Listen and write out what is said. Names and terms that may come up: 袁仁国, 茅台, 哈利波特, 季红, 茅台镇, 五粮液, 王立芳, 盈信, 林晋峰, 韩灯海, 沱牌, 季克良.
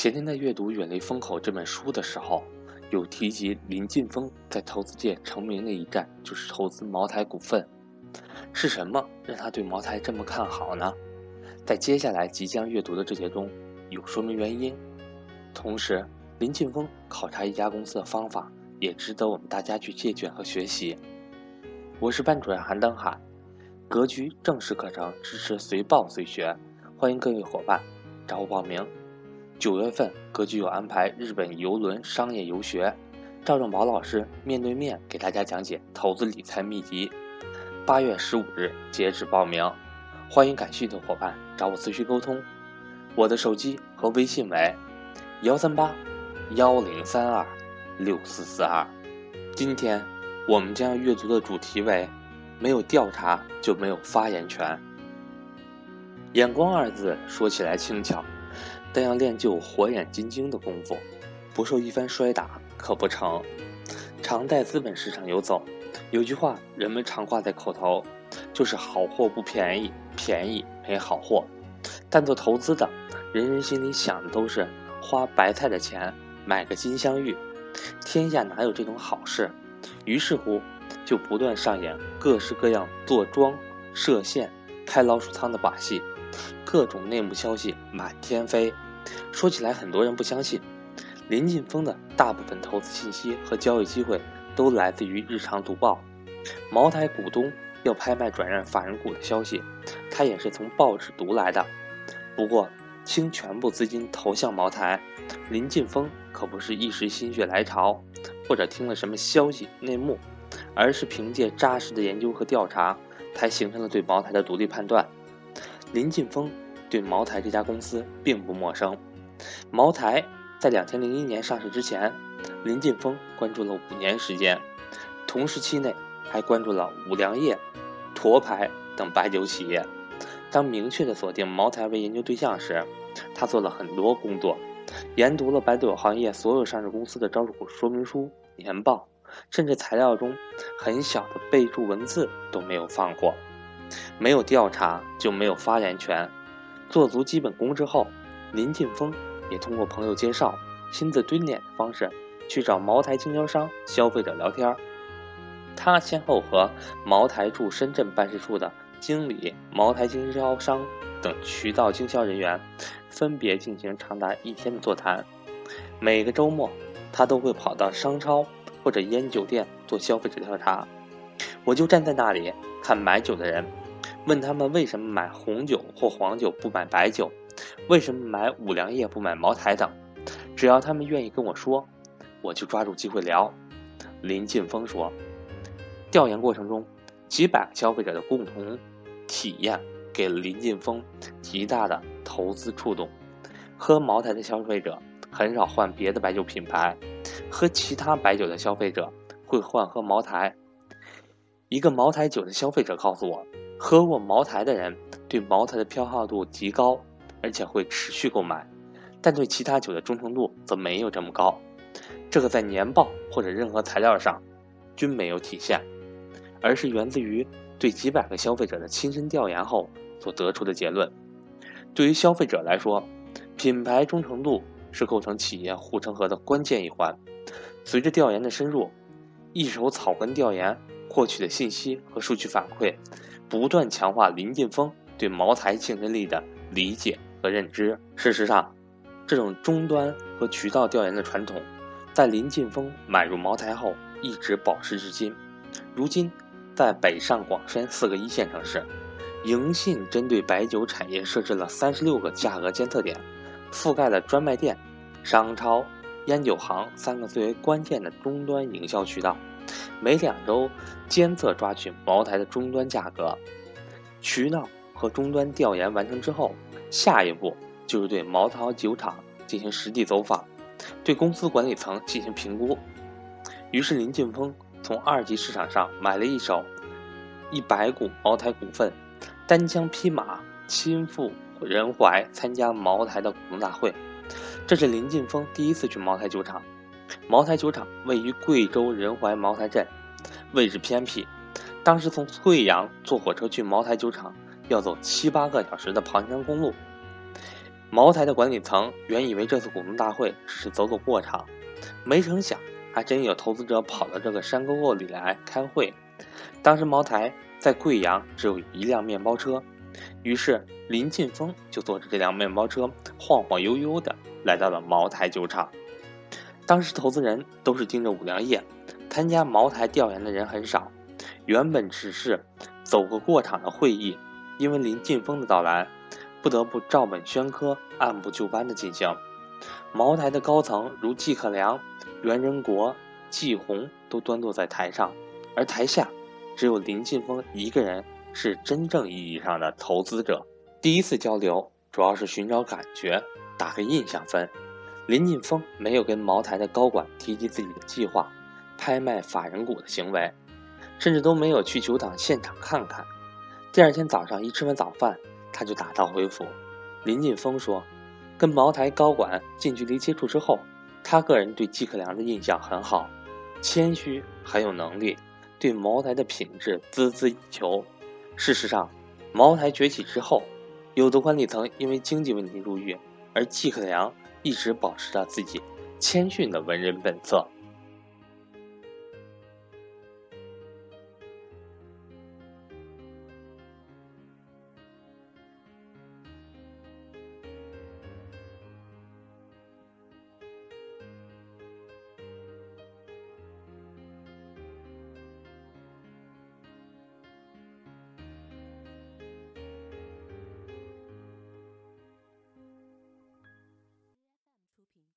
前天在阅读《远离风口》这本书的时候，有提及林晋峰在投资界成名的一战就是投资茅台股份。是什么让他对茅台这么看好呢？在接下来即将阅读的这些中有说明原因，同时林晋峰考察一家公司的方法也值得我们大家去借鉴和学习。我是班主任韩登海，格局正式课程支持随报随学，欢迎各位伙伴找我报名。9月份，格局有安排日本邮轮商业游学，赵正宝老师面对面给大家讲解投资理财秘籍。8月15日截止报名，欢迎感兴趣的伙伴找我咨询沟通。我的手机和微信为138-1032-6442。今天我们将要阅读的主题为没有调查就没有发言权。眼光二字说起来轻巧，但要练就火眼金睛的功夫，不受一番摔打可不成。常在资本市场游走，有句话人们常挂在口头，就是好货不便宜，便宜没好货。但做投资的人人心里想的都是花白菜的钱买个金镶玉，天下哪有这种好事？于是乎就不断上演各式各样坐庄、设限、开老鼠仓的把戏，各种内幕消息满天飞。说起来很多人不相信，林晋峰的大部分投资信息和交易机会都来自于日常读报。茅台股东要拍卖转让法人股的消息，他也是从报纸读来的。不过倾全部资金投向茅台，林晋峰可不是一时心血来潮或者听了什么消息内幕，而是凭借扎实的研究和调查才形成了对茅台的独立判断。林晋峰对茅台这家公司并不陌生。茅台在2001年上市之前，林晋峰关注了5年时间，同时期内还关注了五粮液、沱牌等白酒企业。当明确地锁定茅台为研究对象时，他做了很多工作，研读了白酒行业所有上市公司的招股说明书、年报，甚至材料中很小的备注文字都没有放过。没有调查就没有发言权。做足基本功之后，林晋峰也通过朋友介绍、亲自蹲点的方式去找茅台经销商、消费者聊天。他先后和茅台驻深圳办事处的经理、茅台经销商等渠道经销人员分别进行长达1天的座谈。每个周末他都会跑到商超或者烟酒店做消费者调查。我就站在那里看买酒的人，问他们为什么买红酒或黄酒不买白酒，为什么买五粮液不买茅台等。只要他们愿意跟我说，我就抓住机会聊。林晋峰说，调研过程中几百个消费者的共同体验给林晋峰极大的投资触动。喝茅台的消费者很少换别的白酒品牌，喝其他白酒的消费者会换喝茅台。一个茅台酒的消费者告诉我，喝过茅台的人对茅台的偏好度极高，而且会持续购买，但对其他酒的忠诚度则没有这么高。这个在年报或者任何材料上均没有体现，而是源自于对几百个消费者的亲身调研后所得出的结论。对于消费者来说，品牌忠诚度是构成企业护城河的关键一环。随着调研的深入，一手草根调研获取的信息和数据反馈不断强化林晋峰对茅台竞争力的理解和认知。事实上，这种终端和渠道调研的传统在林晋峰买入茅台后一直保持至今。如今在北上广深4个一线城市，盈信针对白酒产业设置了36个价格监测点，覆盖了专卖店、商超、烟酒行3个最为关键的终端营销渠道，每2周监测抓取茅台的终端价格。渠道和终端调研完成之后，下一步就是对茅台酒厂进行实地走访，对公司管理层进行评估。于是林晋峰从2级市场上买了一手100股茅台股份，单枪匹马亲赴仁怀参加茅台的股东大会。这是林晋峰第一次去茅台酒厂。茅台酒厂位于贵州仁怀茅台镇，位置偏僻。当时从贵阳坐火车去茅台酒厂要走7-8个小时的盘山公路。茅台的管理层原以为这次股东大会只是走走过场，没成想还真有投资者跑到这个山沟沟里来开会。当时茅台在贵阳只有一辆面包车，于是林晋峰就坐着这辆面包车晃晃悠悠的来到了茅台酒厂。当时投资人都是盯着五粮液，参加茅台调研的人很少，原本只是走个过场的会议，因为林晋峰的到来，不得不照本宣科，按部就班的进行。茅台的高层如季克良、袁仁国、季红都端坐在台上，而台下只有林晋峰一个人是真正意义上的投资者。第一次交流主要是寻找感觉，打个印象分。林晋峰没有跟茅台的高管提及自己的计划拍卖法人股的行为，甚至都没有去酒厂现场看看。第二天早上一吃完早饭，他就打道回府。林晋峰说，跟茅台高管近距离接触之后，他个人对季克良的印象很好，谦虚，很有能力，对茅台的品质孜孜以求。事实上，茅台崛起之后，有的管理层因为经济问题入狱，而季克良一直保持着自己谦逊的文人本色。